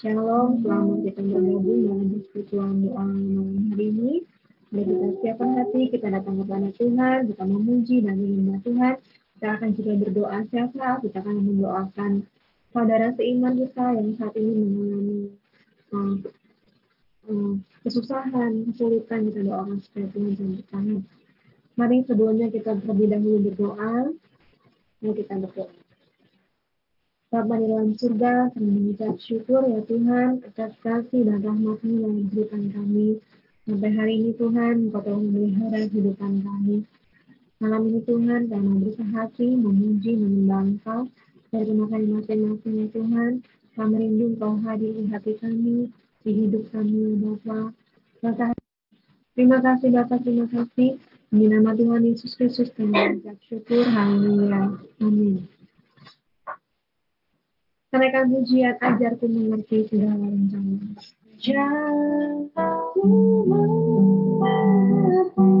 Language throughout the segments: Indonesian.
Shalom, selamat datang lagi dalam persekutuan doa malam hari ini. Mari kita siapkan hati, kita datang kepada Tuhan, kita memuji dan menyembah Tuhan. Kita akan juga berdoa sehat, kita akan mendoakan saudara seiman kita yang saat ini mengalami kesusahan, kesulitan, kita doakan supaya Tuhan campur tangan. Mari sebelumnya kita terlebih dahulu berdoa. Mari kita berdoa. Bapa di dalam surga, kami mengucap syukur ya Tuhan atas kasih dan rahmat-Mu yang diberikan kami sampai hari ini Tuhan, Engkau telah memelihara kehidupan kami. Malam ini Tuhan, kami bersehati, memuji, menyembah Engkau dari maknanya masing-masing ya Tuhan. Kami rindu Engkau hadir di hati kami, di hidup kami Bapa. Terima kasih Bapa, terima kasih. Di nama Tuhan Yesus Kristus kami mengucap syukur. Haleluya. Amin. Kenaikan pujian ajarku mengerti segala rencana. Ajarku mengerti segala rencana.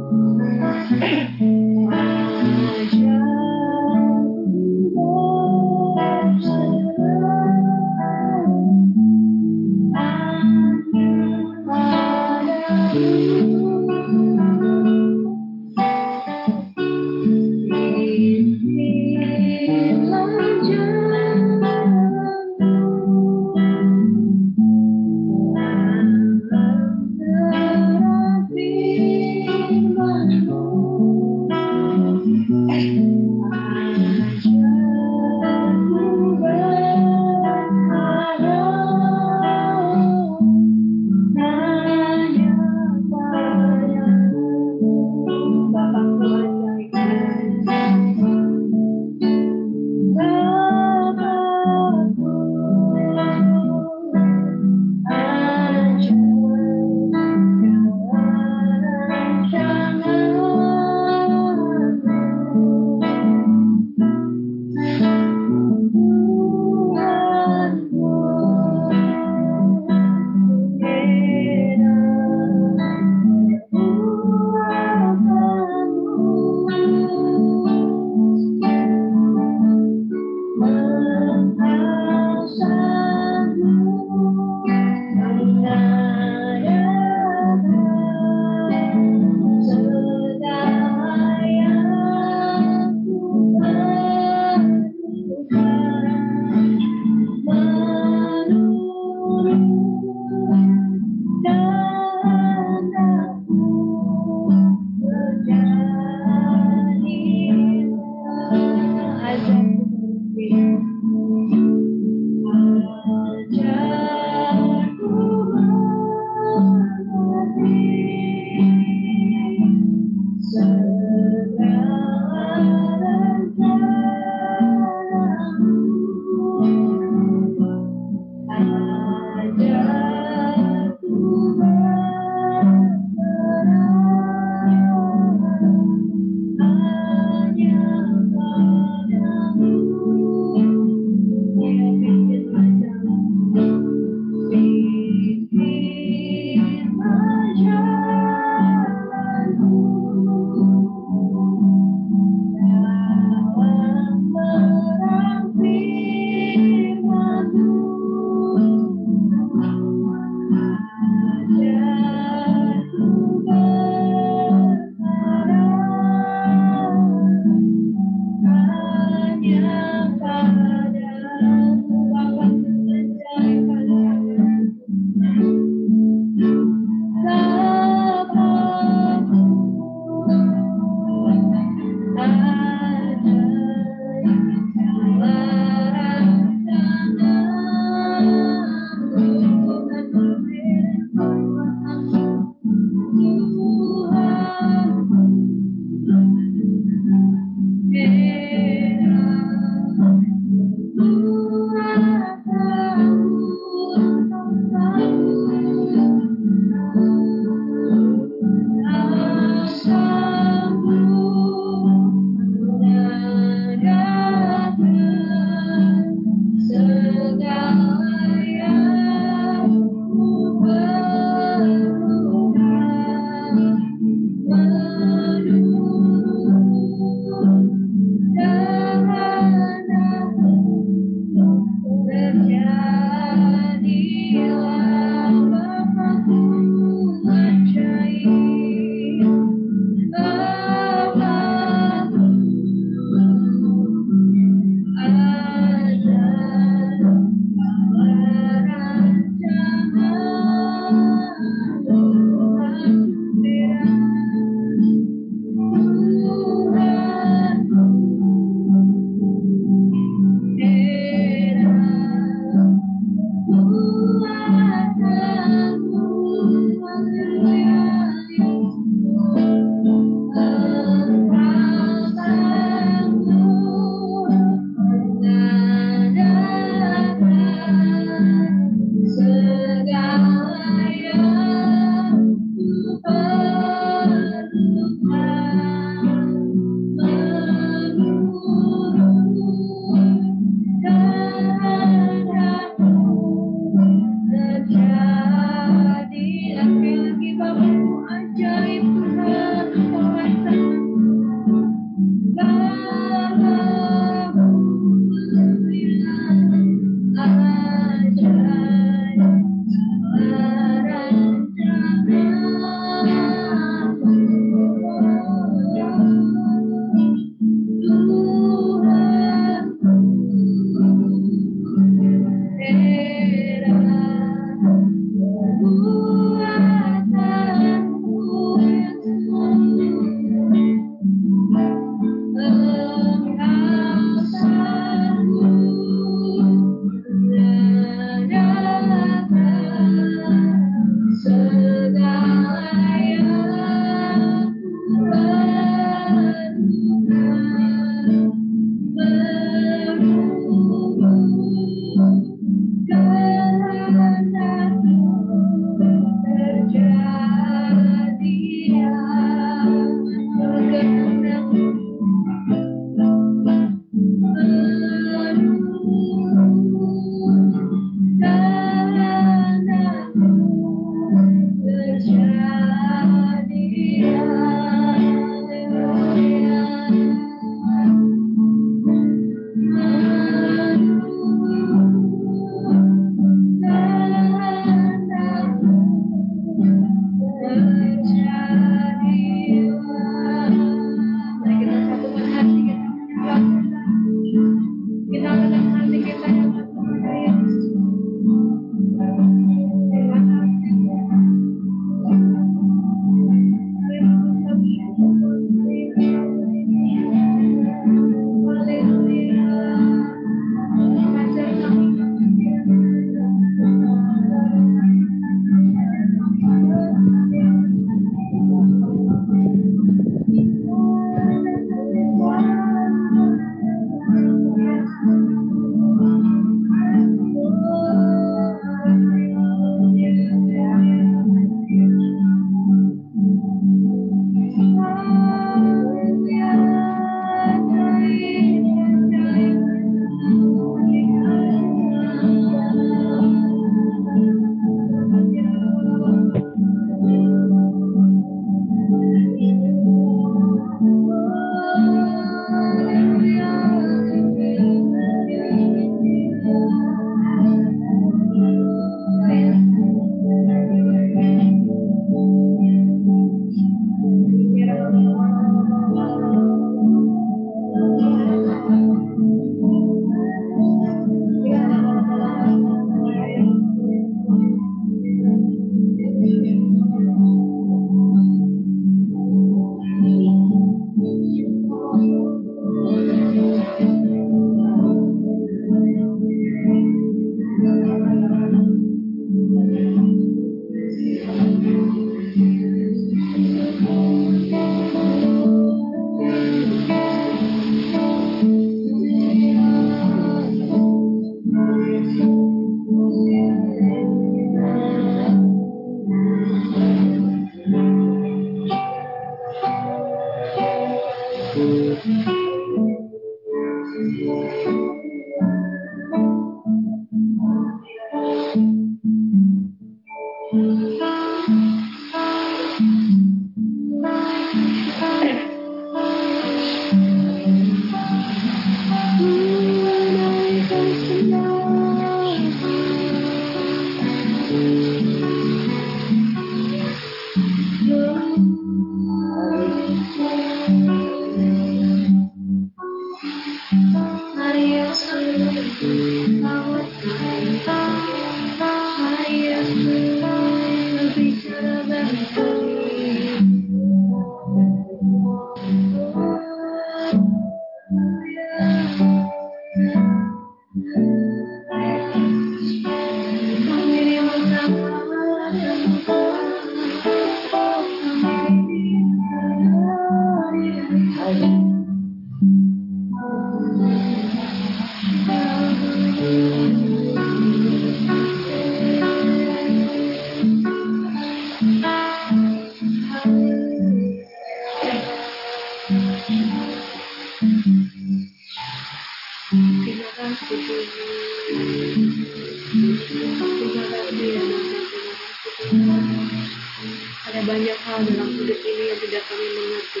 Ada banyak hal dalam hidup ini yang tidak kami mengerti,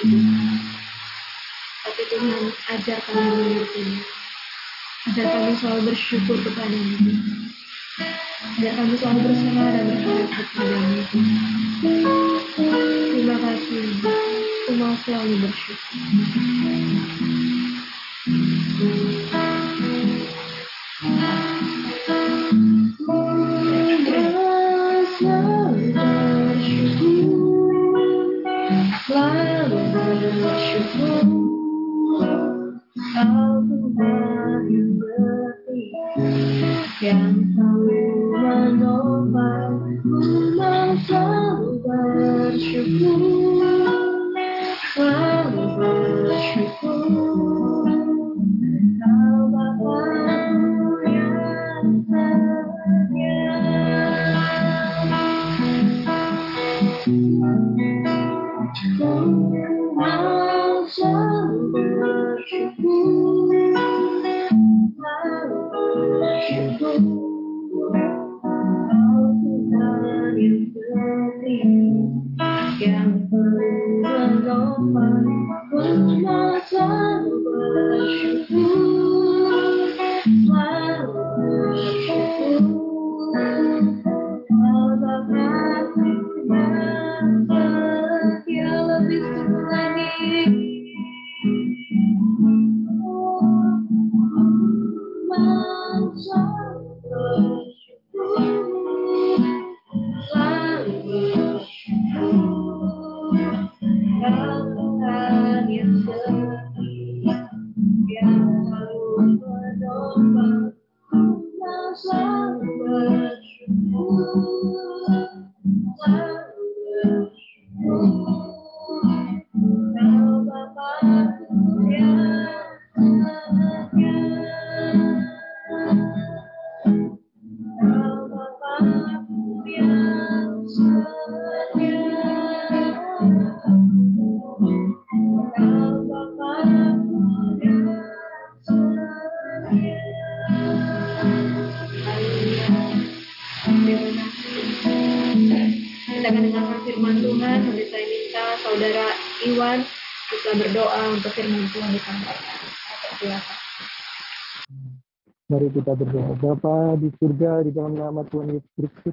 tapi Tuhan ajar kami mengerti, ajar kami selalu bersyukur kepada-Mu, ajar kami selalu berserah dan berharap kepada-Mu. Terima kasih, Tuhan selalu bersyukur. Mari kita berdoa. Bapa di surga, di dalam nama Tuhan Yesus Kristus,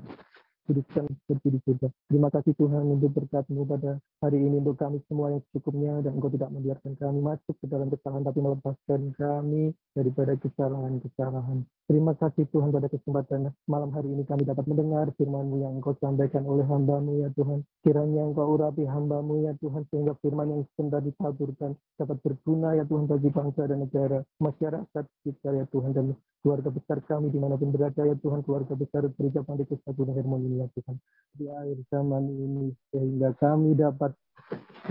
hidupkan seperti di surga. Terima kasih Tuhan untuk berkat-Mu pada hari ini untuk kami semua yang secukupnya, dan Engkau tidak membiarkan kami masuk ke dalam kesalahan, tapi melepaskan kami daripada kesalahan-kesalahan. Terima kasih Tuhan pada kesempatan malam hari ini kami dapat mendengar firman-Mu yang Engkau sampaikan oleh hamba-Mu ya Tuhan. Kiranya Engkau urapi hamba-Mu ya Tuhan, sehingga firman yang sebentar ditaburkan dapat berguna ya Tuhan bagi bangsa dan negara, masyarakat kita ya Tuhan, dan keluarga besar kami dimanapun berada ya Tuhan, keluarga besar berjalan di kesatuan harmoni ya Tuhan di akhir zaman ini, sehingga kami dapat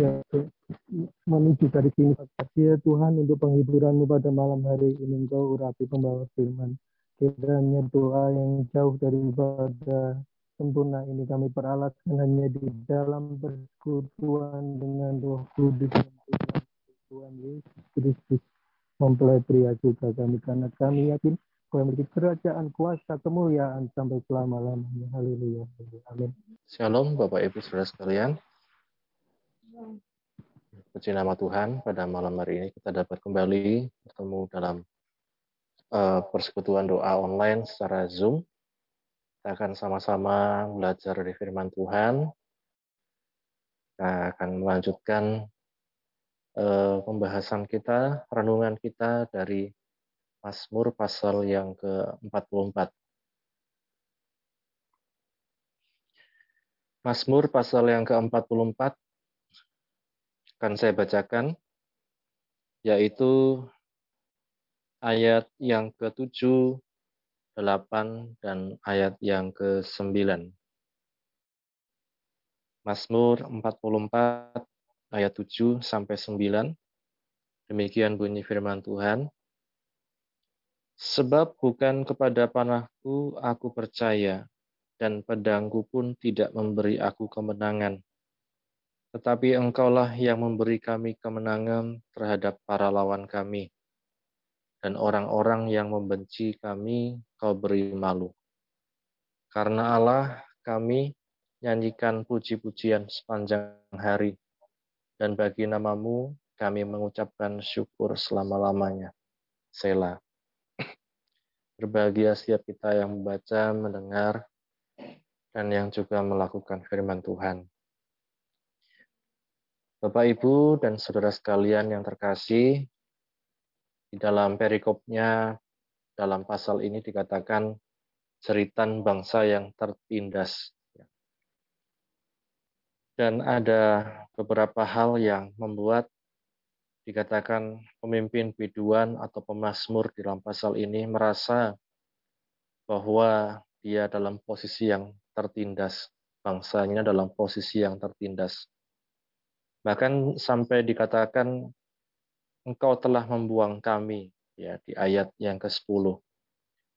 ya, menuju dari sini ya Tuhan. Untuk penghiburan-Mu pada malam hari ini, Engkau urapi pembawa firman, kiranya doa yang jauh daripada sempurna ini kami peralakan hanya di dalam persekutuan dengan Roh Kudus Tuhan Yesus Kristus. Mempelai pria juga kami, karena kami yakin Kau yang memiliki kerajaan, kuasa, kemuliaan sampai selama-lamanya. Haleluya. Amin. Shalom Bapak Ibu Saudara sekalian. Puji nama Tuhan, pada malam hari ini kita dapat kembali bertemu dalam persekutuan doa online secara Zoom. Kita akan sama-sama belajar dari firman Tuhan. Kita akan melanjutkan pembahasan kita, renungan kita dari Mazmur pasal yang ke-44. Mazmur pasal yang ke-44 akan saya bacakan, yaitu ayat yang ke-7, 8, dan ayat yang ke-9. Mazmur 44 ayat 7 sampai 9. Demikian bunyi firman Tuhan. Sebab bukan kepada panahku aku percaya, dan pedangku pun tidak memberi aku kemenangan. Tetapi Engkaulah yang memberi kami kemenangan terhadap para lawan kami, dan orang-orang yang membenci kami Kau beri malu. Karena Allah kami nyanyikan puji-pujian sepanjang hari, dan bagi namamu kami mengucapkan syukur selama-lamanya. Selah. Berbahagia setiap kita yang membaca, mendengar, dan yang juga melakukan firman Tuhan. Bapak, Ibu, dan saudara sekalian yang terkasih, di dalam perikopnya, dalam pasal ini dikatakan jeritan bangsa yang tertindas. Dan ada beberapa hal yang membuat dikatakan pemimpin biduan atau pemazmur di dalam pasal ini merasa bahwa dia dalam posisi yang tertindas, bangsanya dalam posisi yang tertindas. Bahkan sampai dikatakan Engkau telah membuang kami, ya, di ayat yang ke-10.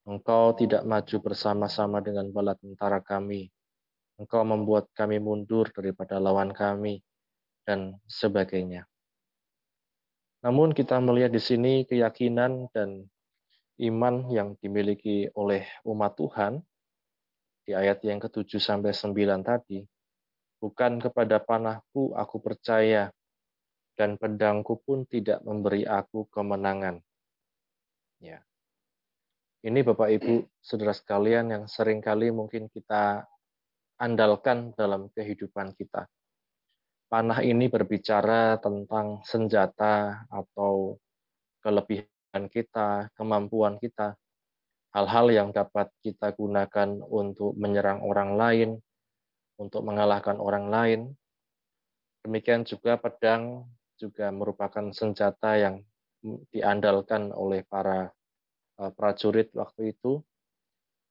Engkau tidak maju bersama-sama dengan bala tentara kami. Engkau membuat kami mundur daripada lawan kami, dan sebagainya. Namun kita melihat di sini keyakinan dan iman yang dimiliki oleh umat Tuhan di ayat yang ke-7 sampai 9 tadi, bukan kepada panahku aku percaya, dan pedangku pun tidak memberi aku kemenangan. Ya. Ini Bapak Ibu, saudara sekalian yang seringkali mungkin kita andalkan dalam kehidupan kita. Panah ini berbicara tentang senjata atau kelebihan kita, kemampuan kita, hal-hal yang dapat kita gunakan untuk menyerang orang lain, untuk mengalahkan orang lain. Demikian juga pedang juga merupakan senjata yang diandalkan oleh para prajurit waktu itu.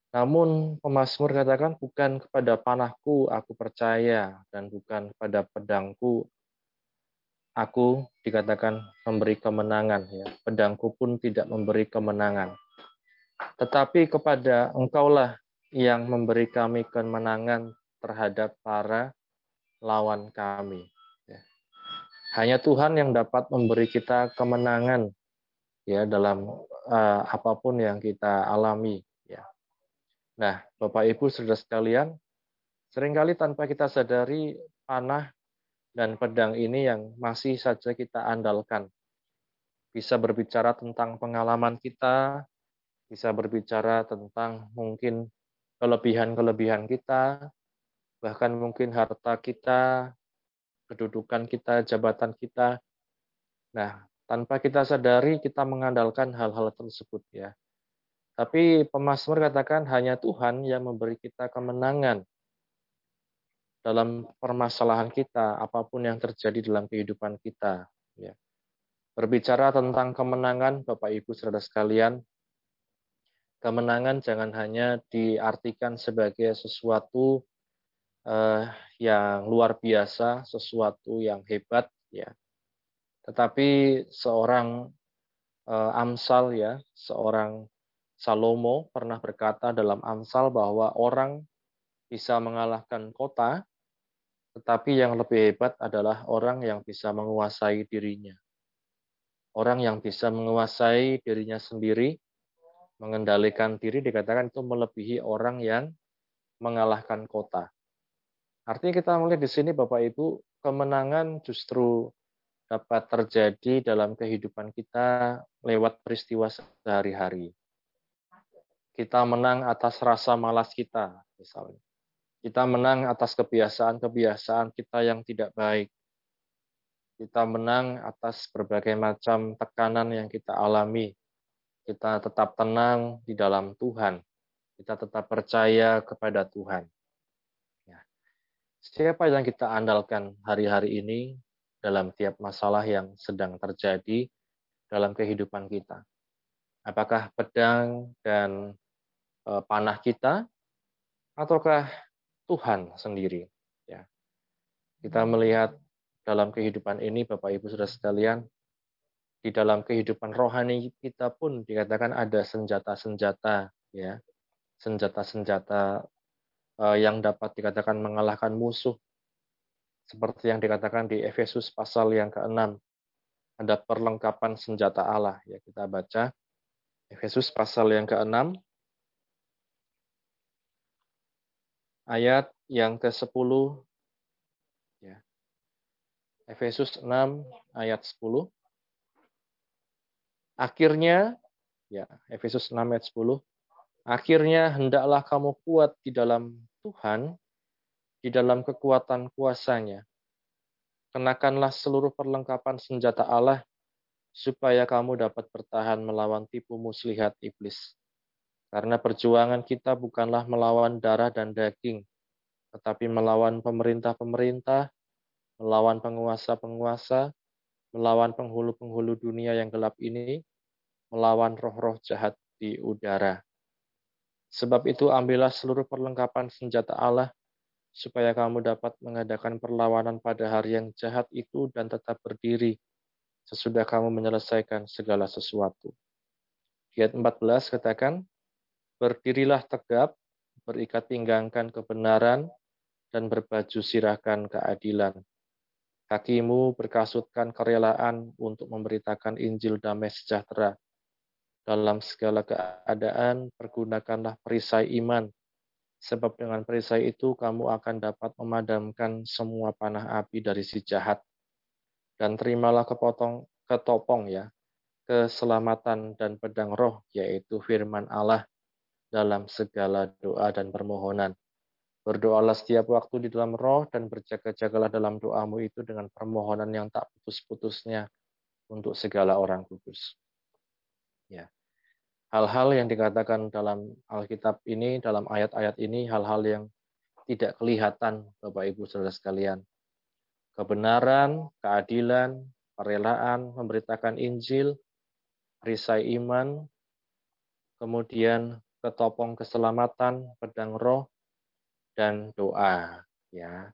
Namun pemazmur katakan, bukan kepada panahku aku percaya, dan bukan kepada pedangku aku dikatakan memberi kemenangan. Ya. Pedangku pun tidak memberi kemenangan. Tetapi kepada Engkaulah yang memberi kami kemenangan terhadap para lawan kami. Ya. Hanya Tuhan yang dapat memberi kita kemenangan, ya, dalam apapun yang kita alami. Nah, Bapak, Ibu, saudara sekalian, seringkali tanpa kita sadari panah dan pedang ini yang masih saja kita andalkan. Bisa berbicara tentang pengalaman kita, bisa berbicara tentang mungkin kelebihan-kelebihan kita, bahkan mungkin harta kita, kedudukan kita, jabatan kita. Nah, tanpa kita sadari kita mengandalkan hal-hal tersebut, ya. Tapi pemazmur katakan hanya Tuhan yang memberi kita kemenangan dalam permasalahan kita, apapun yang terjadi dalam kehidupan kita. Ya. Berbicara tentang kemenangan, Bapak, Ibu, saudara sekalian, kemenangan jangan hanya diartikan sebagai sesuatu yang luar biasa, sesuatu yang hebat, ya. Tetapi seorang Amsal, ya, seorang Salomo pernah berkata dalam Amsal bahwa orang bisa mengalahkan kota, tetapi yang lebih hebat adalah orang yang bisa menguasai dirinya. Orang yang bisa menguasai dirinya sendiri, mengendalikan diri, dikatakan itu melebihi orang yang mengalahkan kota. Artinya kita melihat di sini, Bapak, Ibu, kemenangan justru dapat terjadi dalam kehidupan kita lewat peristiwa sehari-hari. Kita menang atas rasa malas kita, misalnya. Kita menang atas kebiasaan-kebiasaan kita yang tidak baik. Kita menang atas berbagai macam tekanan yang kita alami. kita tetap tenang di dalam Tuhan, kita tetap percaya kepada Tuhan. Siapa yang kita andalkan hari-hari ini dalam tiap masalah yang sedang terjadi dalam kehidupan kita? Apakah pedang dan panah kita, ataukah Tuhan sendiri? Ya. Kita melihat dalam kehidupan ini, Bapak Ibu Saudara sekalian, di dalam kehidupan rohani kita pun dikatakan ada senjata-senjata, ya, senjata-senjata yang dapat dikatakan mengalahkan musuh. Seperti yang dikatakan di Efesus pasal yang ke-6, ada perlengkapan senjata Allah. Ya, kita baca Efesus pasal yang ke-6, ayat yang ke-10. Ya. Efesus 6 ayat 10. Akhirnya, ya, Efesus 6 ayat 10, akhirnya hendaklah kamu kuat di dalam Tuhan, di dalam kekuatan kuasa-Nya. Kenakanlah seluruh perlengkapan senjata Allah, supaya kamu dapat bertahan melawan tipu muslihat iblis. Karena perjuangan kita bukanlah melawan darah dan daging, tetapi melawan pemerintah-pemerintah, melawan penguasa-penguasa, melawan penghulu-penghulu dunia yang gelap ini, melawan roh-roh jahat di udara. Sebab itu ambillah seluruh perlengkapan senjata Allah, supaya kamu dapat mengadakan perlawanan pada hari yang jahat itu dan tetap berdiri, sesudah kamu menyelesaikan segala sesuatu. Ayat 14 katakan, berdirilah tegap, berikat pinggangkan kebenaran, dan berbaju sirahkan keadilan. Kakimu berkasutkan kerelaan untuk memberitakan Injil damai sejahtera. Dalam segala keadaan, pergunakanlah perisai iman, sebab dengan perisai itu kamu akan dapat memadamkan semua panah api dari si jahat. Dan terimalah ketopong, ya, keselamatan dan pedang roh, yaitu firman Allah dalam segala doa dan permohonan. Berdoalah setiap waktu di dalam roh dan berjaga-jagalah dalam doamu itu dengan permohonan yang tak putus-putusnya untuk segala orang kudus. Ya. Hal-hal yang dikatakan dalam Alkitab ini, dalam ayat-ayat ini, hal-hal yang tidak kelihatan, Bapak Ibu Saudara sekalian. Kebenaran, keadilan, kerelaan, memberitakan Injil, perisai iman, kemudian ketopong keselamatan, pedang roh, dan doa, ya.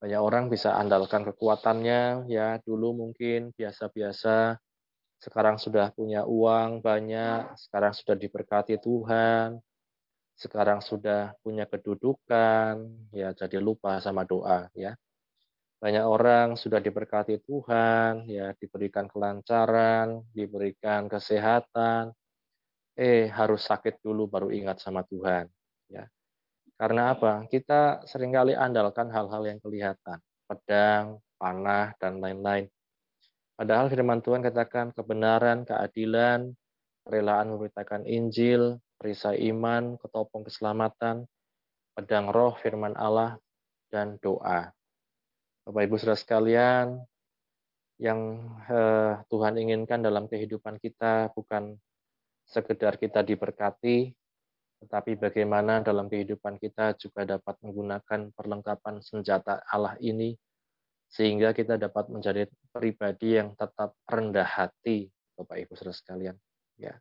Banyak orang bisa andalkan kekuatannya, ya. Dulu mungkin biasa-biasa, sekarang sudah punya uang banyak, sekarang sudah diberkati Tuhan, sekarang sudah punya kedudukan, ya, jadi lupa sama doa, ya. Banyak orang sudah diberkati Tuhan, ya, diberikan kelancaran, diberikan kesehatan, harus sakit dulu baru ingat sama Tuhan, ya. Karena apa? Kita seringkali andalkan hal-hal yang kelihatan. Pedang, panah, dan lain-lain. Padahal firman Tuhan katakan kebenaran, keadilan, kerelaan memberitakan Injil, perisai iman, ketopong keselamatan, pedang roh, firman Allah, dan doa. Bapak Ibu Saudara sekalian, yang Tuhan inginkan dalam kehidupan kita bukan sekedar kita diberkati, tetapi bagaimana dalam kehidupan kita juga dapat menggunakan perlengkapan senjata Allah ini, sehingga kita dapat menjadi pribadi yang tetap rendah hati, Bapak Ibu Saudara sekalian. Ya.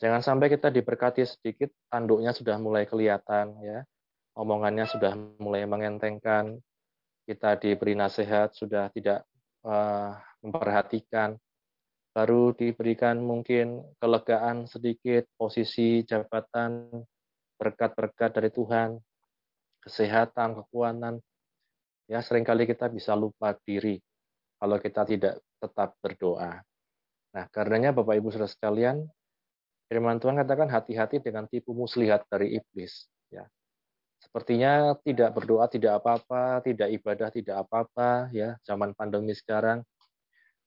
Jangan sampai kita diberkati sedikit, tanduknya sudah mulai kelihatan, ya, omongannya sudah mulai mengentengkan, kita diberi nasihat sudah tidak memperhatikan, baru diberikan mungkin kelegaan sedikit, posisi, jabatan, berkat-berkat dari Tuhan, kesehatan, kekuatan. Ya, seringkali kita bisa lupa diri kalau kita tidak tetap berdoa. Nah, karenanya Bapak Ibu Saudara sekalian, firman Tuhan katakan hati-hati dengan tipu muslihat dari iblis, ya. Sepertinya tidak berdoa tidak apa-apa, tidak ibadah tidak apa-apa, ya, zaman pandemi sekarang.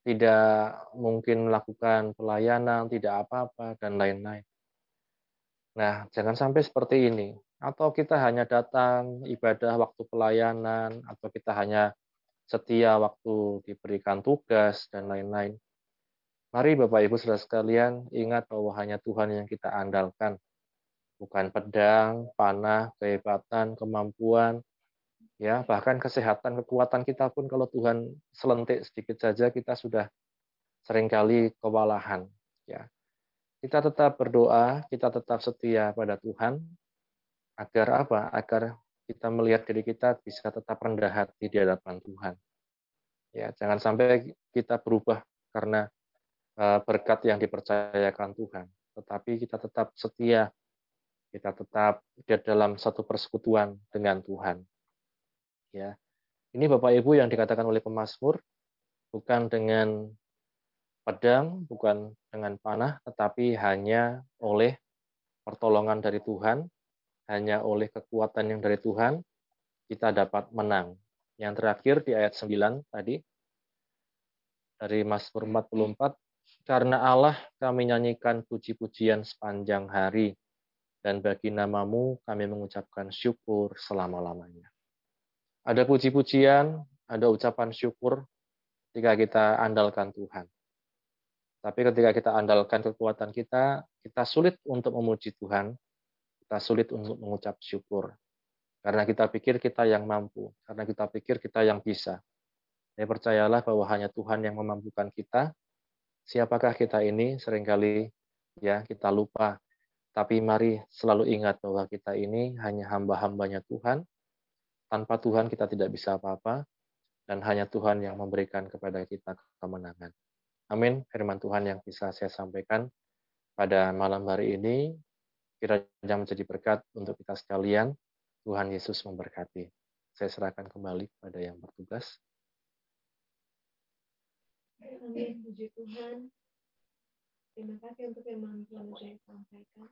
Tidak mungkin melakukan pelayanan, tidak apa-apa, dan lain-lain. Nah, jangan sampai seperti ini. Atau kita hanya datang ibadah waktu pelayanan, atau kita hanya setia waktu diberikan tugas, dan lain-lain. Mari Bapak Ibu Saudara sekalian ingat bahwa hanya Tuhan yang kita andalkan. Bukan pedang, panah, kehebatan, kemampuan, ya bahkan kesehatan, kekuatan kita pun kalau Tuhan selentik sedikit saja kita sudah seringkali kewalahan. Ya, kita tetap berdoa, kita tetap setia pada Tuhan agar apa? Agar kita melihat diri kita bisa tetap rendah hati di hadapan Tuhan. Ya, jangan sampai kita berubah karena berkat yang dipercayakan Tuhan, tetapi kita tetap setia. Kita tetap dalam satu persekutuan dengan Tuhan. Ya. Ini Bapak Ibu yang dikatakan oleh pemazmur, bukan dengan pedang, bukan dengan panah, tetapi hanya oleh pertolongan dari Tuhan, hanya oleh kekuatan yang dari Tuhan, kita dapat menang. Yang terakhir di ayat 9 tadi, dari Mazmur 44, karena Allah kami nyanyikan puji-pujian sepanjang hari, dan bagi namamu kami mengucapkan syukur selama-lamanya. Ada puji-pujian, ada ucapan syukur ketika kita andalkan Tuhan. Tapi ketika kita andalkan kekuatan kita, kita sulit untuk memuji Tuhan, kita sulit untuk mengucap syukur. Karena kita pikir kita yang mampu, karena kita pikir kita yang bisa. Saya percayalah bahwa hanya Tuhan yang memampukan kita. Siapakah kita ini? Seringkali ya kita lupa. Tapi mari selalu ingat bahwa kita ini hanya hamba-hambanya Tuhan. Tanpa Tuhan kita tidak bisa apa-apa. Dan hanya Tuhan yang memberikan kepada kita kemenangan. Amin. Firman Tuhan yang bisa saya sampaikan pada malam hari ini. Kiranya menjadi berkat untuk kita sekalian. Tuhan Yesus memberkati. Saya serahkan kembali kepada yang bertugas. Amin. Puji Tuhan. Terima kasih untuk firman Tuhan yang disampaikan.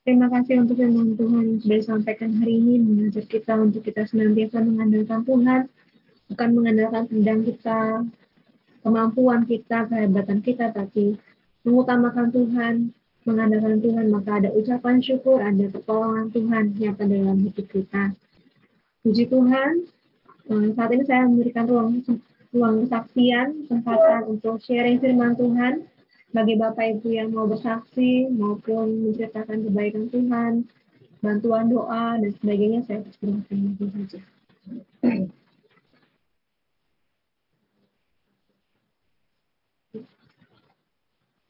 Terima kasih untuk firman Tuhan yang sudah disampaikan hari ini, mengajar kita untuk kita senantiasa mengandalkan Tuhan, bukan mengandalkan pedang kita, kemampuan kita, kehebatan kita, tapi mengutamakan Tuhan, mengandalkan Tuhan, maka ada ucapan syukur, ada pertolongan Tuhan nyata dalam hidup kita. Puji Tuhan, saat ini saya memberikan ruang kesaksian, kesempatan untuk sharing firman Tuhan bagi Bapak Ibu yang mau bersaksi maupun menceritakan kebaikan Tuhan, bantuan doa dan sebagainya, saya persilahkan itu saja.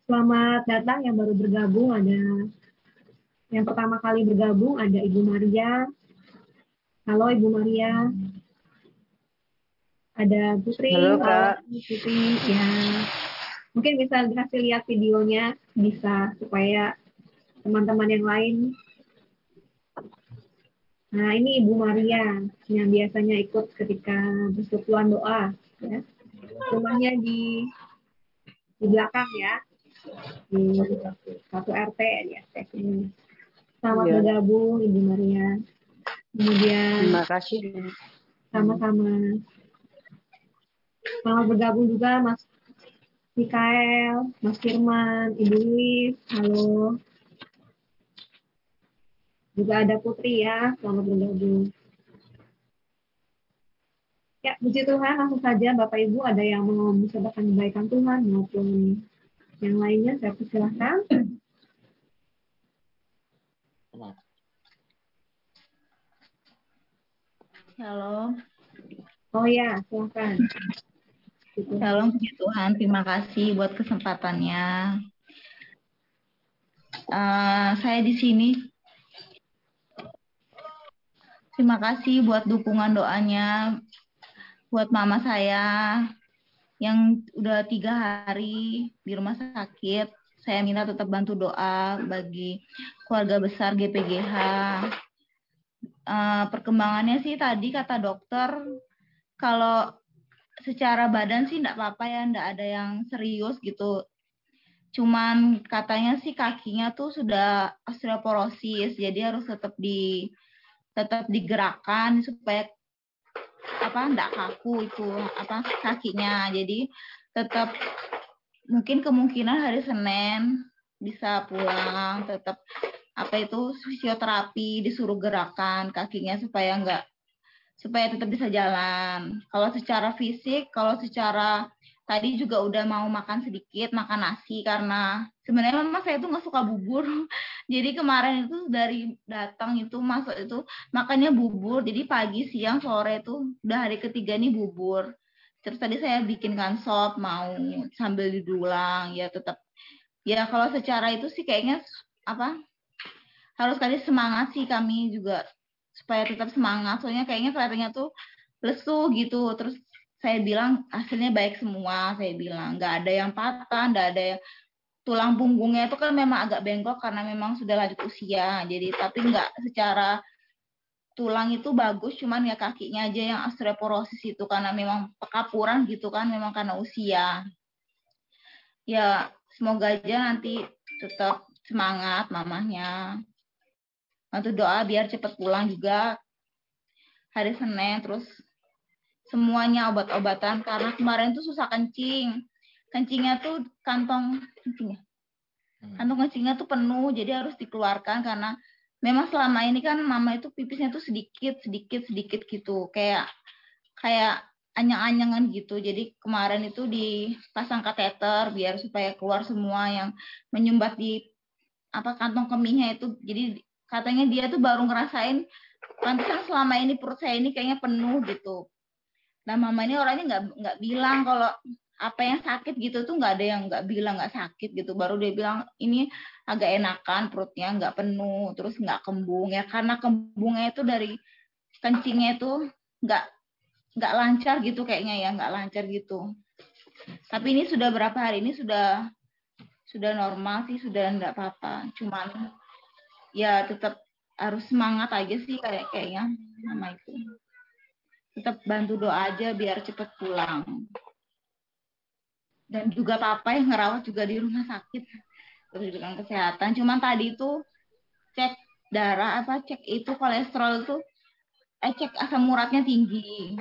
Selamat datang yang baru bergabung, ada yang pertama kali bergabung ada Ibu Maria. Halo Ibu Maria. Ada Putri. Halo Kak. Putri ya. Mungkin bisa dikasih lihat videonya, bisa supaya teman-teman yang lain. Nah, ini Ibu Maria yang biasanya ikut ketika persekutuan doa ya. Rumahnya di belakang ya. Satu RT ya. Selamat bergabung Ibu Maria. Kemudian terima kasih. Sama-sama. Selamat bergabung juga Mas Mikael, Mas Firman, Ibu Lilis. Halo. Juga ada Putri ya. Selamat bergabung. Ya, puji Tuhan, langsung saja Bapak Ibu ada yang mau menceritakan kebaikan Tuhan maupun yang lainnya, saya persilahkan. Halo. Oh ya, silakan. Halo, puji Tuhan. Terima kasih buat kesempatannya. Saya di sini. Terima kasih buat dukungan doanya, buat mama saya yang udah 3 hari di rumah sakit. Saya minta tetap bantu doa bagi keluarga besar GPGH. Perkembangannya sih tadi kata dokter, kalau secara badan sih enggak apa-apa ya, enggak ada yang serius gitu. Cuman katanya sih kakinya tuh sudah osteoporosis, jadi harus tetap digerakkan supaya enggak kaku itu kakinya, jadi tetap mungkin kemungkinan hari Senin bisa pulang, tetap apa itu fisioterapi, disuruh gerakan kakinya supaya tetap bisa jalan. Kalau secara fisik, kalau secara tadi juga udah mau makan sedikit, makan nasi, karena sebenarnya memang saya itu nggak suka bubur. Jadi kemarin itu dari datang itu masuk itu makannya bubur. Jadi pagi, siang, sore itu udah hari ketiga nih bubur. Terus tadi saya bikinkan sop mau sambil didulang, ya tetap. Ya kalau secara itu sih kayaknya apa harus tadi semangat sih kami juga supaya tetap semangat. Soalnya kayaknya kelihatannya tuh lesu gitu. Terus saya bilang hasilnya baik semua, saya bilang nggak ada yang patah, nggak ada yang tulang punggungnya itu kan memang agak bengkok karena memang sudah lanjut usia, jadi tapi nggak secara tulang itu bagus, cuman ya kakinya aja yang osteoporosis itu karena memang pekapuran gitu kan, memang karena usia. Ya semoga aja nanti tetap semangat mamahnya, bantu doa biar cepat pulang juga hari Senin. Terus semuanya obat-obatan karena kemarin tuh susah kencing. Kencingnya tuh kantong kencingnya tuh penuh, jadi harus dikeluarkan karena memang selama ini kan mama itu pipisnya tuh sedikit gitu, kayak anyang-anyangan gitu. Jadi kemarin itu dipasang kateter biar supaya keluar semua yang menyumbat di apa kantong kemihnya itu. Jadi katanya dia tuh baru ngerasain, pantesan selama ini perut saya ini kayaknya penuh gitu. Nah mama ini orangnya nggak bilang kalau apa yang sakit gitu tuh, nggak ada yang nggak bilang nggak sakit gitu. Baru dia bilang ini agak enakan perutnya, nggak penuh, terus nggak kembung ya, karena kembungnya itu dari kencingnya itu nggak lancar gitu kayaknya ya, nggak lancar gitu. Tapi ini sudah berapa hari ini sudah normal sih, sudah nggak apa-apa. Cuman ya tetap harus semangat aja sih kayaknya mama itu. Tetap bantu doa aja biar cepat pulang. Dan juga papa yang ngerawat juga di rumah sakit, pendidikan kesehatan. Cuman tadi itu cek darah apa cek itu kolesterol itu, cek asam uratnya tinggi.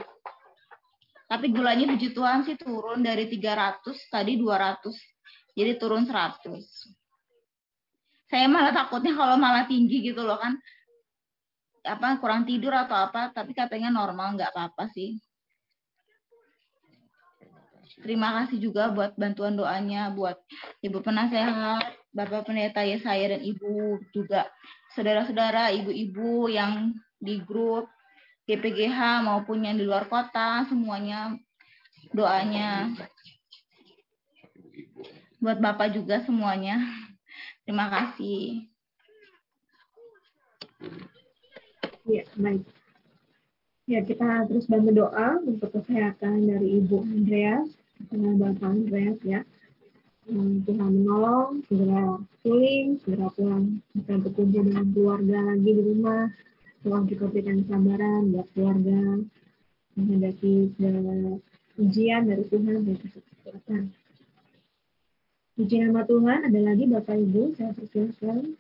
Tapi gulanya puji Tuhan sih turun dari 300 tadi 200. Jadi turun 100. Saya malah takutnya kalau malah tinggi gitu loh kan, apa kurang tidur atau apa, tapi katanya normal, nggak apa-apa sih. Terima kasih juga buat bantuan doanya buat Ibu Penasehat, Bapak Pendeta Yesaya, dan Ibu juga saudara-saudara ibu-ibu yang di grup GPGH maupun yang di luar kota, semuanya doanya buat Bapak juga semuanya. Terima kasih. Ya, baik. Ya, kita terus bantu doa untuk kesehatan dari Ibu Andreas, Bapak Andreas ya. Tuhan menolong, segera pulih, segera pulang. Kita berkumpul dengan keluarga lagi di rumah. Tuhan juga berikan kesabaran buat keluarga menghadapi segala ujian dari Tuhan dan kesehatan. Puji nama Tuhan. Ada lagi Bapak Ibu, saya persilakan.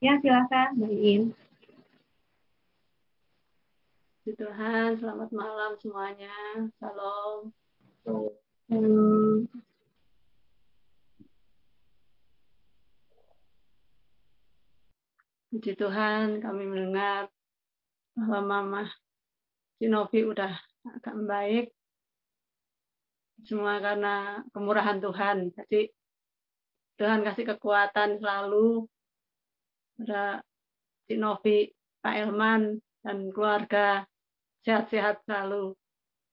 Ya, silakan, Mbak In. Puji Tuhan, selamat malam semuanya. Salam. Puji Tuhan, kami mendengar bahwa Mama Sinovi udah agak membaik. Semua karena kemurahan Tuhan. Jadi Tuhan kasih kekuatan selalu pada Cik Novi, Pak Elman, dan keluarga, sehat-sehat selalu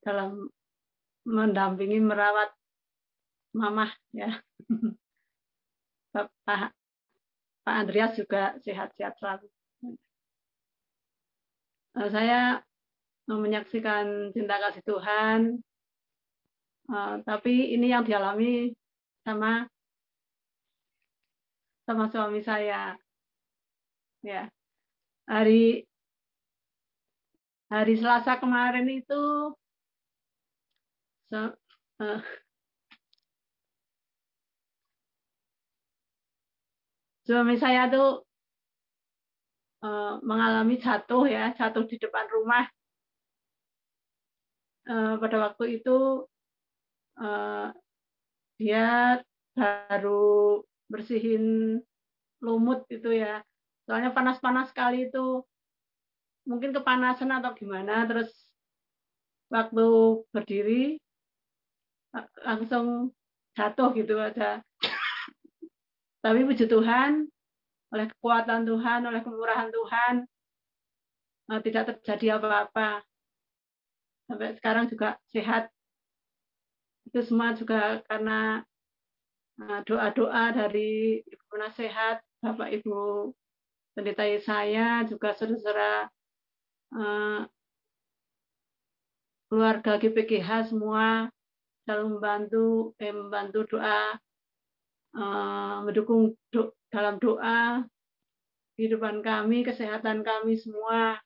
dalam mendampingi merawat mamah ya. Pak Andreas juga sehat-sehat selalu. Saya menyaksikan cinta kasih Tuhan, tapi ini yang dialami sama suami saya ya. Hari Selasa kemarin itu suami saya tuh mengalami jatuh ya, jatuh di depan rumah. Pada waktu itu dia baru bersihin lumut itu ya, soalnya panas-panas sekali itu, mungkin kepanasan atau gimana. Terus waktu berdiri langsung jatuh gitu aja. Tapi puji Tuhan, oleh kekuatan Tuhan, oleh kemurahan Tuhan, tidak terjadi apa-apa. Sampai sekarang juga sehat. Itu semua juga karena doa-doa dari Ibu Penasehat, Bapak Ibu Pendeta Yesaya, juga saudara-saudara keluarga GPGH semua selalu membantu doa, mendukung dalam doa kehidupan kami, kesehatan kami semua.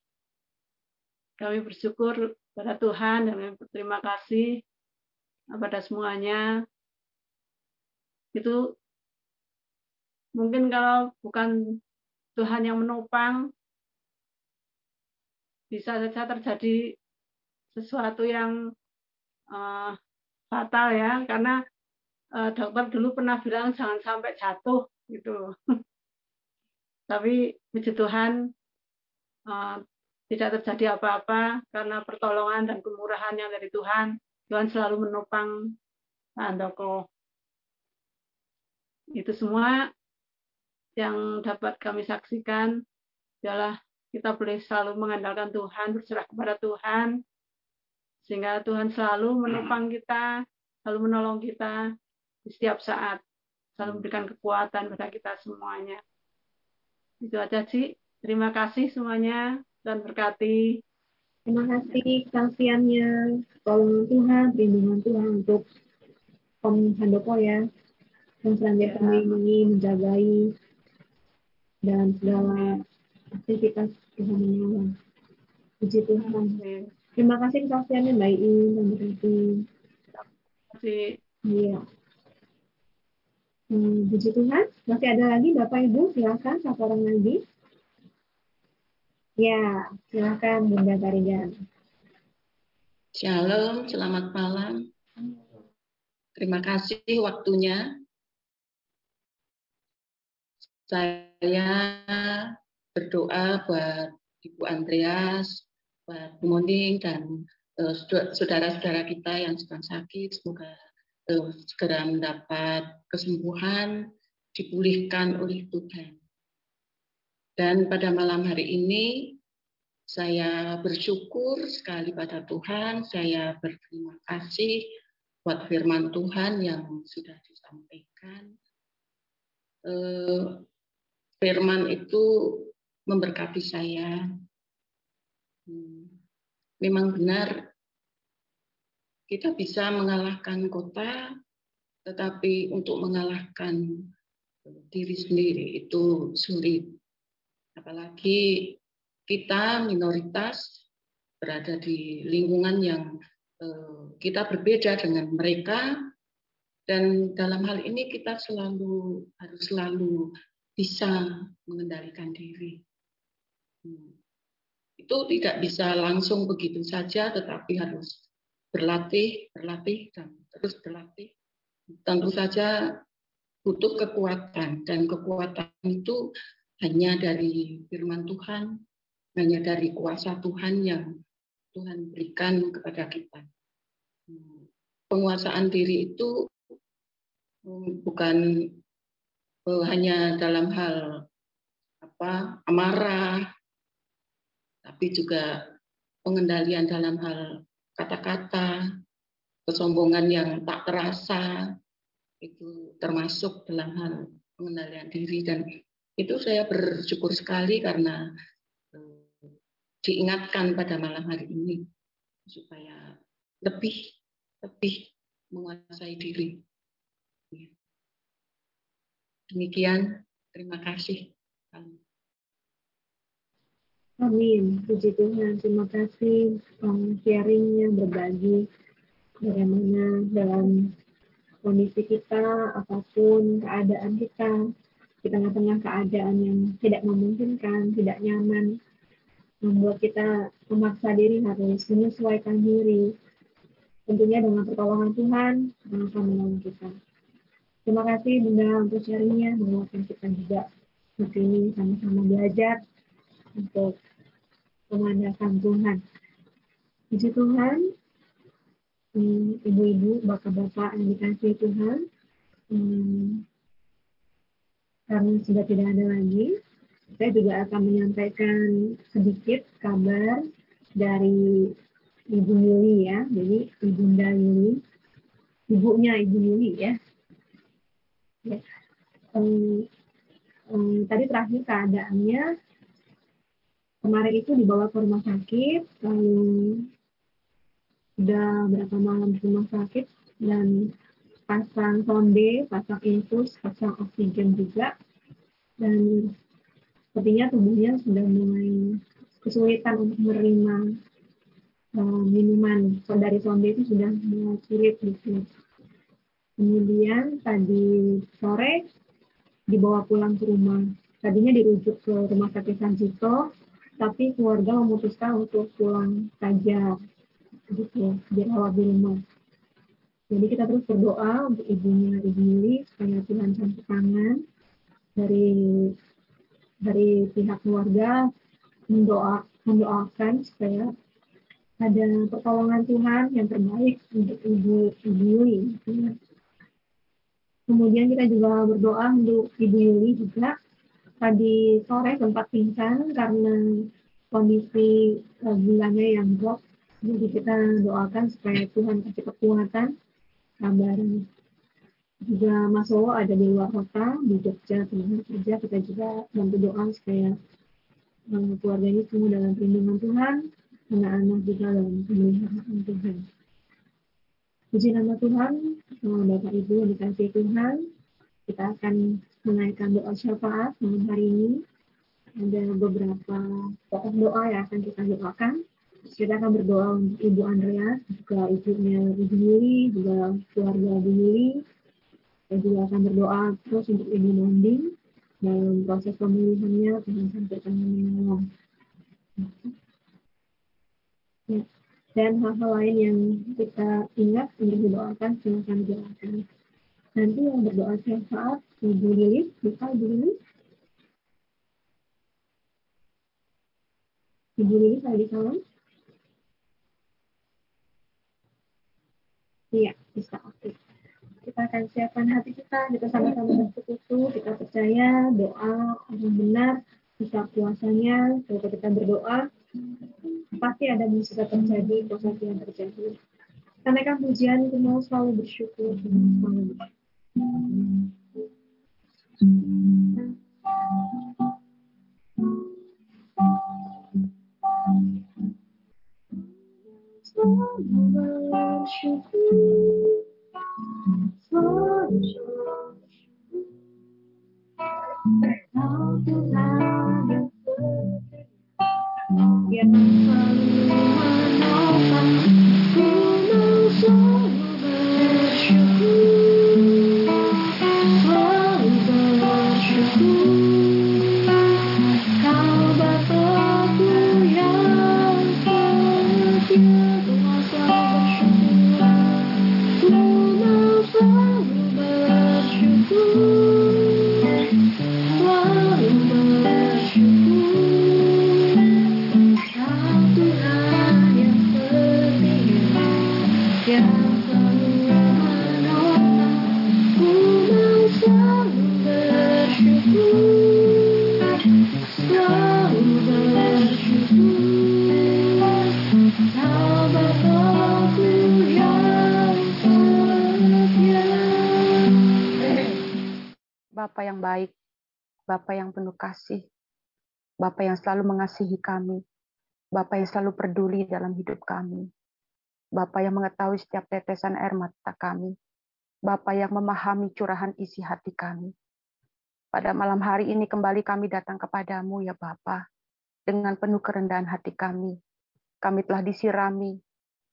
Kami bersyukur pada Tuhan dan berterima kasih pada semuanya. Itu mungkin kalau bukan Tuhan yang menopang, bisa saja terjadi sesuatu yang fatal ya, karena dokter dulu pernah bilang jangan sampai jatuh gitu. Tapi puji Tuhan tidak terjadi apa-apa karena pertolongan dan kemurahan yang dari Tuhan. Tuhan selalu menopang Handoko. Itu semua yang dapat kami saksikan, ialah kita boleh selalu mengandalkan Tuhan, berserah kepada Tuhan, sehingga Tuhan selalu menopang kita, selalu menolong kita di setiap saat, selalu memberikan kekuatan pada kita semuanya. Itu aja sih. Terima kasih semuanya dan berkati. Terima kasih kasihannya, tolong Tuhan, perlindungan Tuhan untuk Om Handoko ya, yang senantiasa melindungi, menjagai dan segala aktivitas Tuhan. Puji Tuhan. Terima kasih kesaksiannya Mbak Iin dan berarti. Terima kasih. Iya. Puji Tuhan. Masih ada lagi Bapak Ibu, silakan satu orang lagi. Ya, silakan Bunda Tarigan. Shalom, selamat malam. Terima kasih waktunya. Saya berdoa buat Ibu Andreas, Bu Munding, dan saudara-saudara kita yang sedang sakit, semoga segera mendapat kesembuhan, dipulihkan oleh Tuhan. Dan pada malam hari ini, saya bersyukur sekali pada Tuhan, saya berterima kasih buat firman Tuhan yang sudah disampaikan. Firman itu memberkati saya. Memang benar, kita bisa mengalahkan kota, tetapi untuk mengalahkan diri sendiri itu sulit. Apalagi kita minoritas berada di lingkungan yang kita berbeda dengan mereka, dan dalam hal ini kita harus selalu bisa mengendalikan diri. Itu tidak bisa langsung begitu saja, tetapi harus berlatih, dan terus berlatih. Tentu saja butuh kekuatan, dan kekuatan itu hanya dari firman Tuhan, hanya dari kuasa Tuhan yang Tuhan berikan kepada kita. Penguasaan diri itu bukan hanya dalam hal amarah, tapi juga pengendalian dalam hal kata-kata, kesombongan yang tak terasa, itu termasuk dalam hal pengendalian diri. Dan itu saya bersyukur sekali karena diingatkan pada malam hari ini supaya lebih menguasai diri. Demikian, terima kasih. Amin, puji Tuhan. Terima kasih sharingnya, berbagi bagaimana dalam kondisi kita, apapun keadaan kita, di tengah-tengah keadaan yang tidak memungkinkan, tidak nyaman, membuat kita memaksa diri harus menyesuaikan diri. Tentunya dengan pertolongan Tuhan yang akan menolong kita. Terima kasih Bunda untuk sharingnya, menguatkan kita juga di sini sama-sama belajar untuk mengandalkan Tuhan. Puji Tuhan, ibu-ibu, bapak-bapak yang dikasihi Tuhan, karena sudah tidak ada lagi, saya juga akan menyampaikan sedikit kabar dari Ibu Yuli ya, jadi Ibunda Yuli, ibunya Ibu Yuli ya. Tadi terakhir keadaannya kemarin itu dibawa ke rumah sakit, udah berapa malam di rumah sakit dan pasang sonde, pasang infus, pasang oksigen juga, dan sepertinya tubuhnya sudah mulai kesulitan untuk menerima minuman dari sonde itu sudah mulai sulit gitu. Kemudian tadi sore dibawa pulang ke rumah. Tadinya dirujuk ke rumah sakit Sarjito, tapi keluarga memutuskan untuk pulang saja gitu, dirawat di rumah. Jadi kita terus berdoa untuk ibunya Ibu Yuli supaya Tuhan campur tangan dari pihak keluarga, mendoakan supaya ada pertolongan Tuhan yang terbaik untuk Ibu Yuli. Kemudian kita juga berdoa untuk Ibu Yuli juga. Tadi sore sempat pingsan karena kondisi gulanya yang drop. Jadi kita doakan supaya Tuhan kasih kekuatan. Kabar juga Mas Sowo ada di luar kota, di Jogja, teman kerja. Kita juga bantu doa supaya keluarganya semua dalam perlindungan Tuhan. Anak-anak juga dalam pemeliharaan Tuhan. Puji nama Tuhan, Bapak Ibu yang dikasihi Tuhan, kita akan menaikkan doa syafaat malam hari ini. Ada beberapa doa yang akan kita doakan. Kita akan berdoa untuk Ibu Andrea, juga ibunya Ibu Yuli, juga keluarga Ibu Yuli. Kita juga akan berdoa terus untuk Ibu Nanding dalam proses pemilihannya, Tuhan sampaikan menolong. Ya. Dan hal-hal lain yang kita ingat untuk didoakan, silakan doakan. Nanti yang berdoa syafaat Ibu Lilis, bisa Ibu Lilis? Ibu Lilis ada di salam? Iya, bisa. Oke. Kita akan siapkan hati kita sama-sama bersekutu, kita percaya doa yang benar, bisa puasanya, kalau kita berdoa pasti ada musibah terjadi, proses yang terjadi. Kita naikkan pujian, kita mau selalu bersyukur. Yang selalu menopang, ku mau selalu bersyukur, selalu bersyukur. Kau Bapakku yang setia, ku mau selalu bersyukur, ku mau selalu bersyukur. Bapa yang baik, Bapa yang penuh kasih, Bapa yang selalu mengasihi kami, Bapa yang selalu peduli dalam hidup kami, Bapa yang mengetahui setiap tetesan air mata kami, Bapa yang memahami curahan isi hati kami. Pada malam hari ini kembali kami datang kepadamu ya Bapa, dengan penuh kerendahan hati kami. Kami telah disirami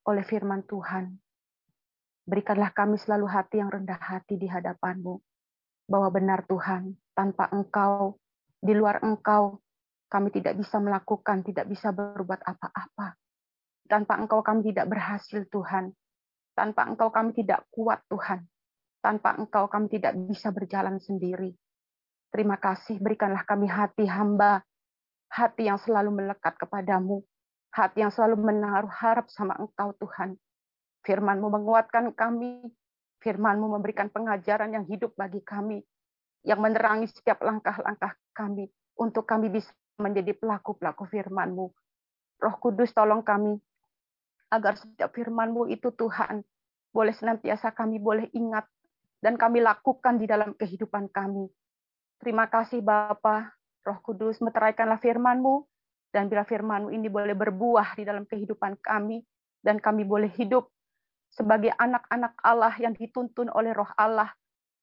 oleh firman Tuhan. Berikanlah kami selalu hati yang rendah hati di hadapan-Mu. Bahwa benar Tuhan, tanpa Engkau, di luar Engkau, kami tidak bisa melakukan, tidak bisa berbuat apa-apa. Tanpa Engkau kami tidak berhasil, Tuhan. Tanpa Engkau kami tidak kuat, Tuhan. Tanpa Engkau kami tidak bisa berjalan sendiri. Terima kasih, berikanlah kami hati hamba, hati yang selalu melekat kepadamu, hati yang selalu menaruh harap sama Engkau, Tuhan. Firman-Mu menguatkan kami, Firman-Mu memberikan pengajaran yang hidup bagi kami, yang menerangi setiap langkah-langkah kami, untuk kami bisa menjadi pelaku-pelaku Firman-Mu. Roh Kudus, tolong kami, agar setiap Firman-Mu itu, Tuhan, boleh senantiasa kami boleh ingat, dan kami lakukan di dalam kehidupan kami. Terima kasih Bapa, Roh Kudus, meteraikanlah firman-Mu, dan bila firman-Mu ini boleh berbuah di dalam kehidupan kami, dan kami boleh hidup sebagai anak-anak Allah yang dituntun oleh Roh Allah.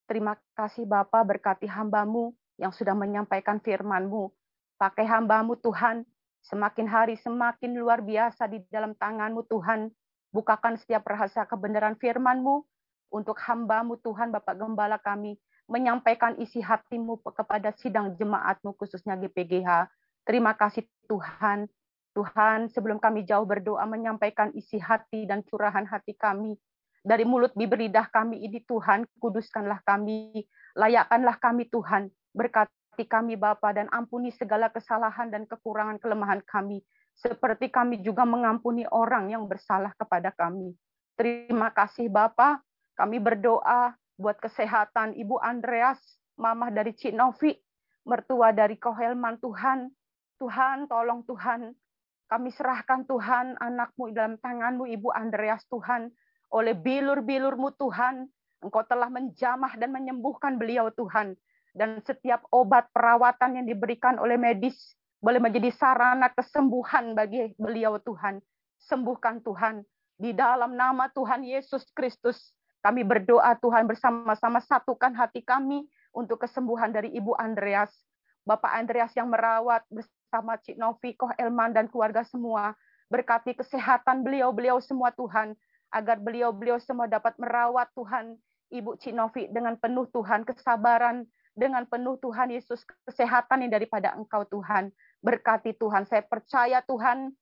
Terima kasih Bapa, berkati hamba-Mu yang sudah menyampaikan firman-Mu. Pakai hamba-Mu Tuhan, semakin hari semakin luar biasa di dalam tangan-Mu Tuhan. Bukakan setiap rahasia kebenaran firman-Mu, untuk hamba-Mu Tuhan, Bapak Gembala kami, menyampaikan isi hati-Mu kepada sidang jemaat-Mu, khususnya GPGH. Terima kasih Tuhan. Tuhan, sebelum kami jauh berdoa, menyampaikan isi hati dan curahan hati kami. Dari mulut bibir lidah kami ini, Tuhan, kuduskanlah kami, layakkanlah kami, Tuhan. Berkati kami, Bapa, dan ampuni segala kesalahan dan kekurangan kelemahan kami, seperti kami juga mengampuni orang yang bersalah kepada kami. Terima kasih, Bapa. Kami berdoa buat kesehatan Ibu Andreas, mama dari Cik Novi, mertua dari Kohelman, Tuhan. Tuhan, tolong Tuhan. Kami serahkan Tuhan anakmu dalam tanganmu, Ibu Andreas, Tuhan. Oleh bilur-bilur-Mu, Tuhan, Engkau telah menjamah dan menyembuhkan beliau, Tuhan. Dan setiap obat perawatan yang diberikan oleh medis boleh menjadi sarana kesembuhan bagi beliau, Tuhan. Sembuhkan, Tuhan. Di dalam nama Tuhan Yesus Kristus, kami berdoa Tuhan, bersama-sama satukan hati kami untuk kesembuhan dari Ibu Andreas. Bapak Andreas yang merawat bersama Cik Novi, Koh Elman, dan keluarga semua. Berkati kesehatan beliau-beliau semua Tuhan, agar beliau-beliau semua dapat merawat Tuhan Ibu Cik Novi dengan penuh Tuhan kesabaran, dengan penuh Tuhan Yesus kesehatan yang daripada Engkau Tuhan. Berkati Tuhan, saya percaya Tuhan,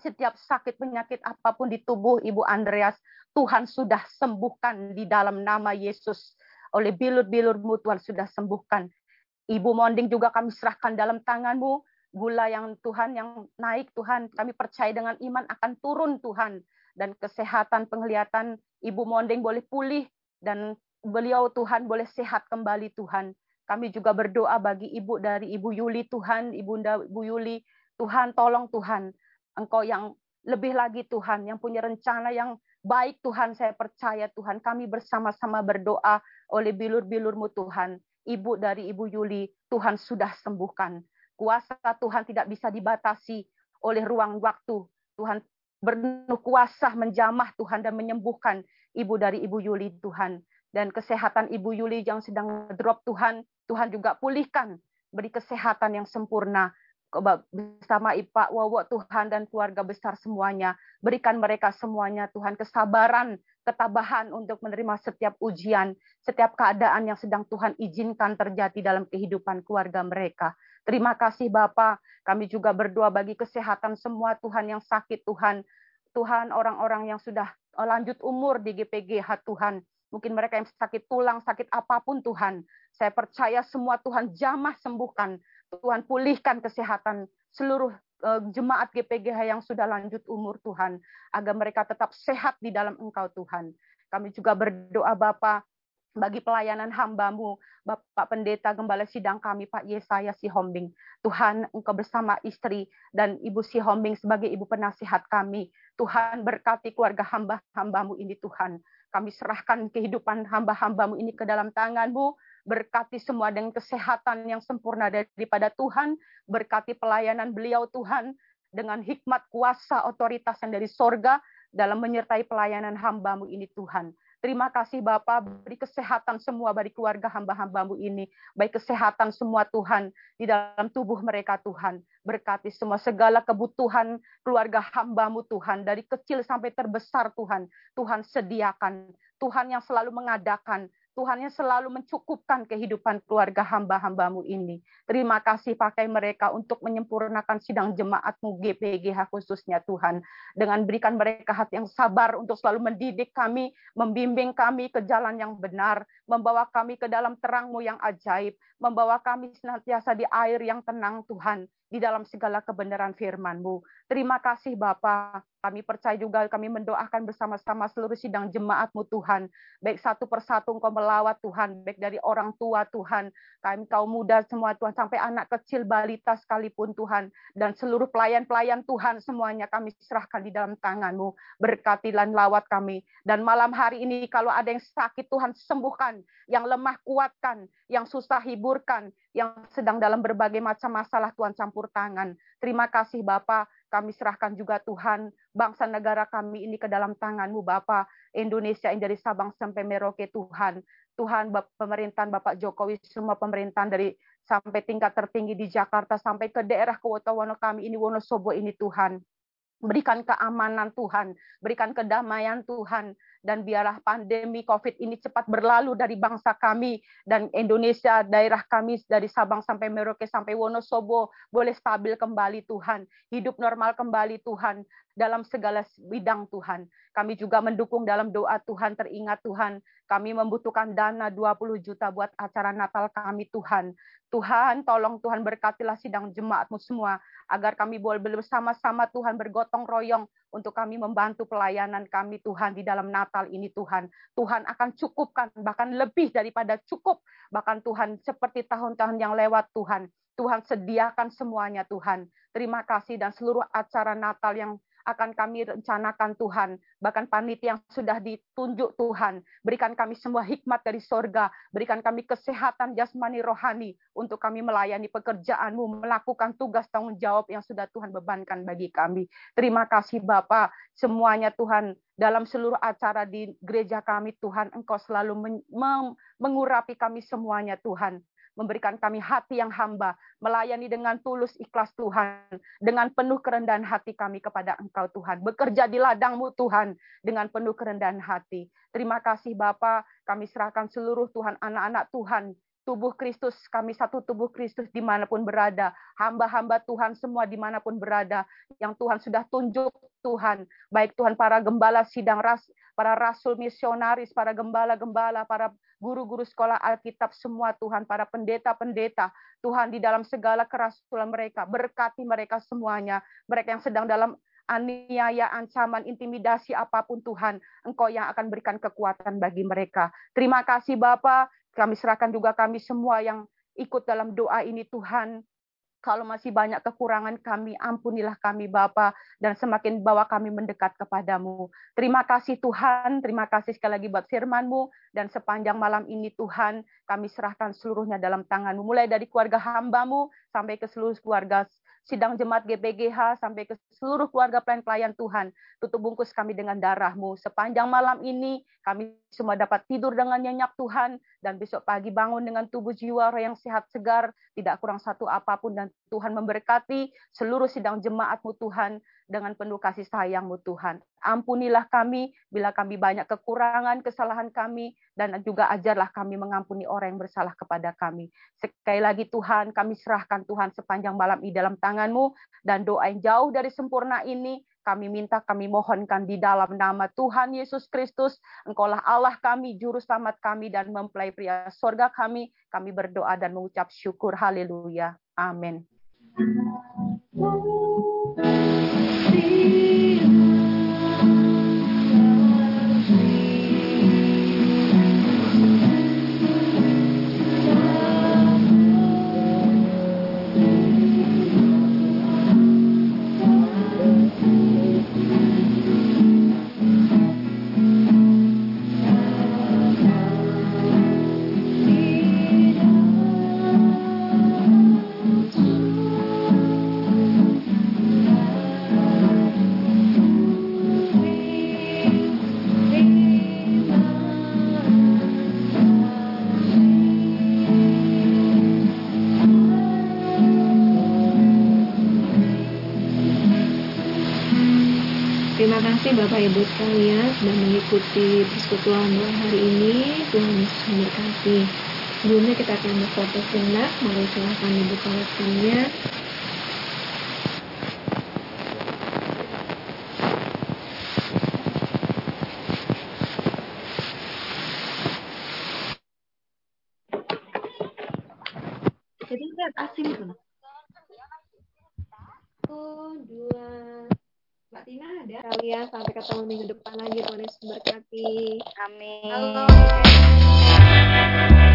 setiap sakit penyakit apapun di tubuh Ibu Andreas, Tuhan sudah sembuhkan di dalam nama Yesus. Oleh bilur-bilur-Mu Tuhan sudah sembuhkan. Ibu Monding juga kami serahkan dalam tangan-Mu. Gula yang Tuhan yang naik Tuhan, kami percaya dengan iman akan turun Tuhan. Dan kesehatan penglihatan Ibu Monding boleh pulih, dan beliau Tuhan boleh sehat kembali Tuhan. Kami juga berdoa bagi ibu dari Ibu Yuli Tuhan, Ibunda Ibu Yuli. Tuhan tolong Tuhan. Engkau yang lebih lagi Tuhan, yang punya rencana yang baik Tuhan, saya percaya Tuhan. Kami bersama-sama berdoa oleh bilur-bilur-Mu Tuhan. Ibu dari Ibu Yuli, Tuhan sudah sembuhkan. Kuasa Tuhan tidak bisa dibatasi oleh ruang waktu. Tuhan penuh kuasa menjamah Tuhan dan menyembuhkan ibu dari Ibu Yuli Tuhan. Dan kesehatan Ibu Yuli yang sedang drop Tuhan, Tuhan juga pulihkan. Beri kesehatan yang sempurna. Bersama Pak Wowo Tuhan dan keluarga besar semuanya. Berikan mereka semuanya Tuhan kesabaran, ketabahan untuk menerima setiap ujian, setiap keadaan yang sedang Tuhan izinkan terjadi dalam kehidupan keluarga mereka. Terima kasih Bapa. Kami juga berdoa bagi kesehatan semua Tuhan yang sakit Tuhan. Tuhan, orang-orang yang sudah lanjut umur di GPGH Tuhan. Mungkin mereka yang sakit tulang, sakit apapun Tuhan. Saya percaya semua Tuhan jamah sembuhkan. Tuhan pulihkan kesehatan seluruh jemaat GPGH yang sudah lanjut umur Tuhan, agar mereka tetap sehat di dalam Engkau Tuhan. Kami juga berdoa Bapa bagi pelayanan hamba-Mu, Bapak Pendeta Gembala Sidang kami, Pak Yesaya Sihombing. Tuhan, Engkau bersama istri dan Ibu Sihombing sebagai Ibu Penasihat kami. Tuhan, berkati keluarga hamba-hamba-Mu ini Tuhan. Kami serahkan kehidupan hamba-hamba-Mu ini ke dalam tangan-Mu. Berkati semua dengan kesehatan yang sempurna daripada Tuhan. Berkati pelayanan beliau Tuhan dengan hikmat, kuasa, otoritas yang dari sorga dalam menyertai pelayanan hamba-Mu ini Tuhan. Terima kasih Bapa, beri kesehatan semua bagi keluarga hamba-hamba-Mu ini. Baik kesehatan semua Tuhan di dalam tubuh mereka Tuhan. Berkati semua segala kebutuhan keluarga hamba-Mu Tuhan. Dari kecil sampai terbesar Tuhan. Tuhan sediakan. Tuhan yang selalu mengadakan. Tuhan yang selalu mencukupkan kehidupan keluarga hamba-hambamu ini. Terima kasih pakai mereka untuk menyempurnakan sidang jemaat-Mu GPGH khususnya Tuhan. Dengan berikan mereka hati yang sabar untuk selalu mendidik kami, membimbing kami ke jalan yang benar, membawa kami ke dalam terang-Mu yang ajaib, membawa kami senantiasa di air yang tenang Tuhan, di dalam segala kebenaran firman-Mu. Terima kasih Bapa. Kami percaya juga kami mendoakan bersama-sama seluruh sidang jemaat-Mu Tuhan. Baik satu persatu Engkau melawat Tuhan, baik dari orang tua Tuhan, kami kaum muda semua Tuhan, sampai anak kecil balita sekalipun Tuhan, dan seluruh pelayan-pelayan Tuhan semuanya kami serahkan di dalam tangan-Mu. Berkatilah lawat kami. Dan malam hari ini kalau ada yang sakit Tuhan sembuhkan, yang lemah kuatkan, yang susah hiburkan, yang sedang dalam berbagai macam masalah Tuhan campur tangan. Terima kasih Bapa. Kami serahkan juga Tuhan, bangsa negara kami ini ke dalam tangan-Mu Bapa. Indonesia yang dari Sabang sampai Merauke Tuhan. Tuhan pemerintahan Bapak Jokowi, semua pemerintahan dari sampai tingkat tertinggi di Jakarta, sampai ke daerah Kewotowano kami ini, Wonosobo ini Tuhan. Berikan keamanan Tuhan, berikan kedamaian Tuhan, dan biarlah pandemi COVID ini cepat berlalu dari bangsa kami, dan Indonesia, daerah kami dari Sabang sampai Merauke, sampai Wonosobo, boleh stabil kembali Tuhan, hidup normal kembali Tuhan, dalam segala bidang Tuhan. Kami juga mendukung dalam doa Tuhan, teringat Tuhan, kami membutuhkan dana 20 juta buat acara Natal kami Tuhan. Tuhan, tolong Tuhan berkatilah sidang jemaat-Mu semua, agar kami boleh bersama-sama Tuhan bergotong royong untuk kami membantu pelayanan kami Tuhan di dalam Natal ini Tuhan. Tuhan akan cukupkan, bahkan lebih daripada cukup, bahkan Tuhan seperti tahun-tahun yang lewat Tuhan. Tuhan sediakan semuanya Tuhan. Terima kasih, dan seluruh acara Natal yang akan kami rencanakan Tuhan, bahkan panitia yang sudah ditunjuk Tuhan, berikan kami semua hikmat dari sorga, berikan kami kesehatan jasmani rohani, untuk kami melayani pekerjaan-Mu, melakukan tugas tanggung jawab yang sudah Tuhan bebankan bagi kami. Terima kasih Bapa, semuanya Tuhan, dalam seluruh acara di gereja kami Tuhan, Engkau selalu mengurapi kami semuanya Tuhan, memberikan kami hati yang hamba, melayani dengan tulus ikhlas Tuhan, dengan penuh kerendahan hati kami kepada Engkau Tuhan. Bekerja di ladang-Mu Tuhan, dengan penuh kerendahan hati. Terima kasih Bapa, kami serahkan seluruh Tuhan, anak-anak Tuhan, tubuh Kristus, kami satu tubuh Kristus dimanapun berada, hamba-hamba Tuhan semua dimanapun berada, yang Tuhan sudah tunjuk Tuhan, baik Tuhan para gembala sidang ras, para rasul misionaris, para gembala-gembala, para guru-guru sekolah Alkitab semua Tuhan, para pendeta-pendeta Tuhan, di dalam segala kerasulan mereka, berkati mereka semuanya, mereka yang sedang dalam aniaya, ancaman, intimidasi apapun Tuhan, Engkau yang akan berikan kekuatan bagi mereka. Terima kasih Bapa, kami serahkan juga kami semua yang ikut dalam doa ini Tuhan. Kalau masih banyak kekurangan kami, ampunilah kami Bapa, dan semakin bawa kami mendekat kepadamu. Terima kasih Tuhan, terima kasih sekali lagi buat firman-Mu, dan sepanjang malam ini Tuhan, kami serahkan seluruhnya dalam tangan-Mu, mulai dari keluarga hamba-Mu, sampai ke seluruh keluarga sidang jemaat GPGH, sampai ke seluruh keluarga pelayan-pelayan Tuhan. Tutup bungkus kami dengan darah-Mu. Sepanjang malam ini, kami semua dapat tidur dengan nyenyak Tuhan, dan besok pagi bangun dengan tubuh jiwa roh yang sehat segar, tidak kurang satu apapun, dan Tuhan memberkati seluruh sidang jemaat-Mu Tuhan, dengan penuh kasih sayang-Mu Tuhan. Ampunilah kami, bila kami banyak kekurangan, kesalahan kami, dan juga ajarlah kami mengampuni orang yang bersalah kepada kami. Sekali lagi Tuhan, kami serahkan Tuhan sepanjang malam ini dalam tangan-Mu, dan doa yang jauh dari sempurna ini, kami minta, kami mohonkan di dalam nama Tuhan Yesus Kristus. Engkaulah Allah kami, Juru Selamat kami, dan mempelai pria sorga kami. Kami berdoa dan mengucap syukur. Haleluya. Amin. Terima kasih Bapak Ibu sekalian sudah mengikuti persekutuan doa hari ini. Tuhan Yesus memberkati. Sebelumnya kita akan berfoto sejenak. Mari silakan dibuka webcamnya. Jadi lihat asing itu. 1, 2. Mbak Tina ada kalian, sampai ketemu minggu depan lagi. Tuhan Yesus memberkati. Amin. Halo.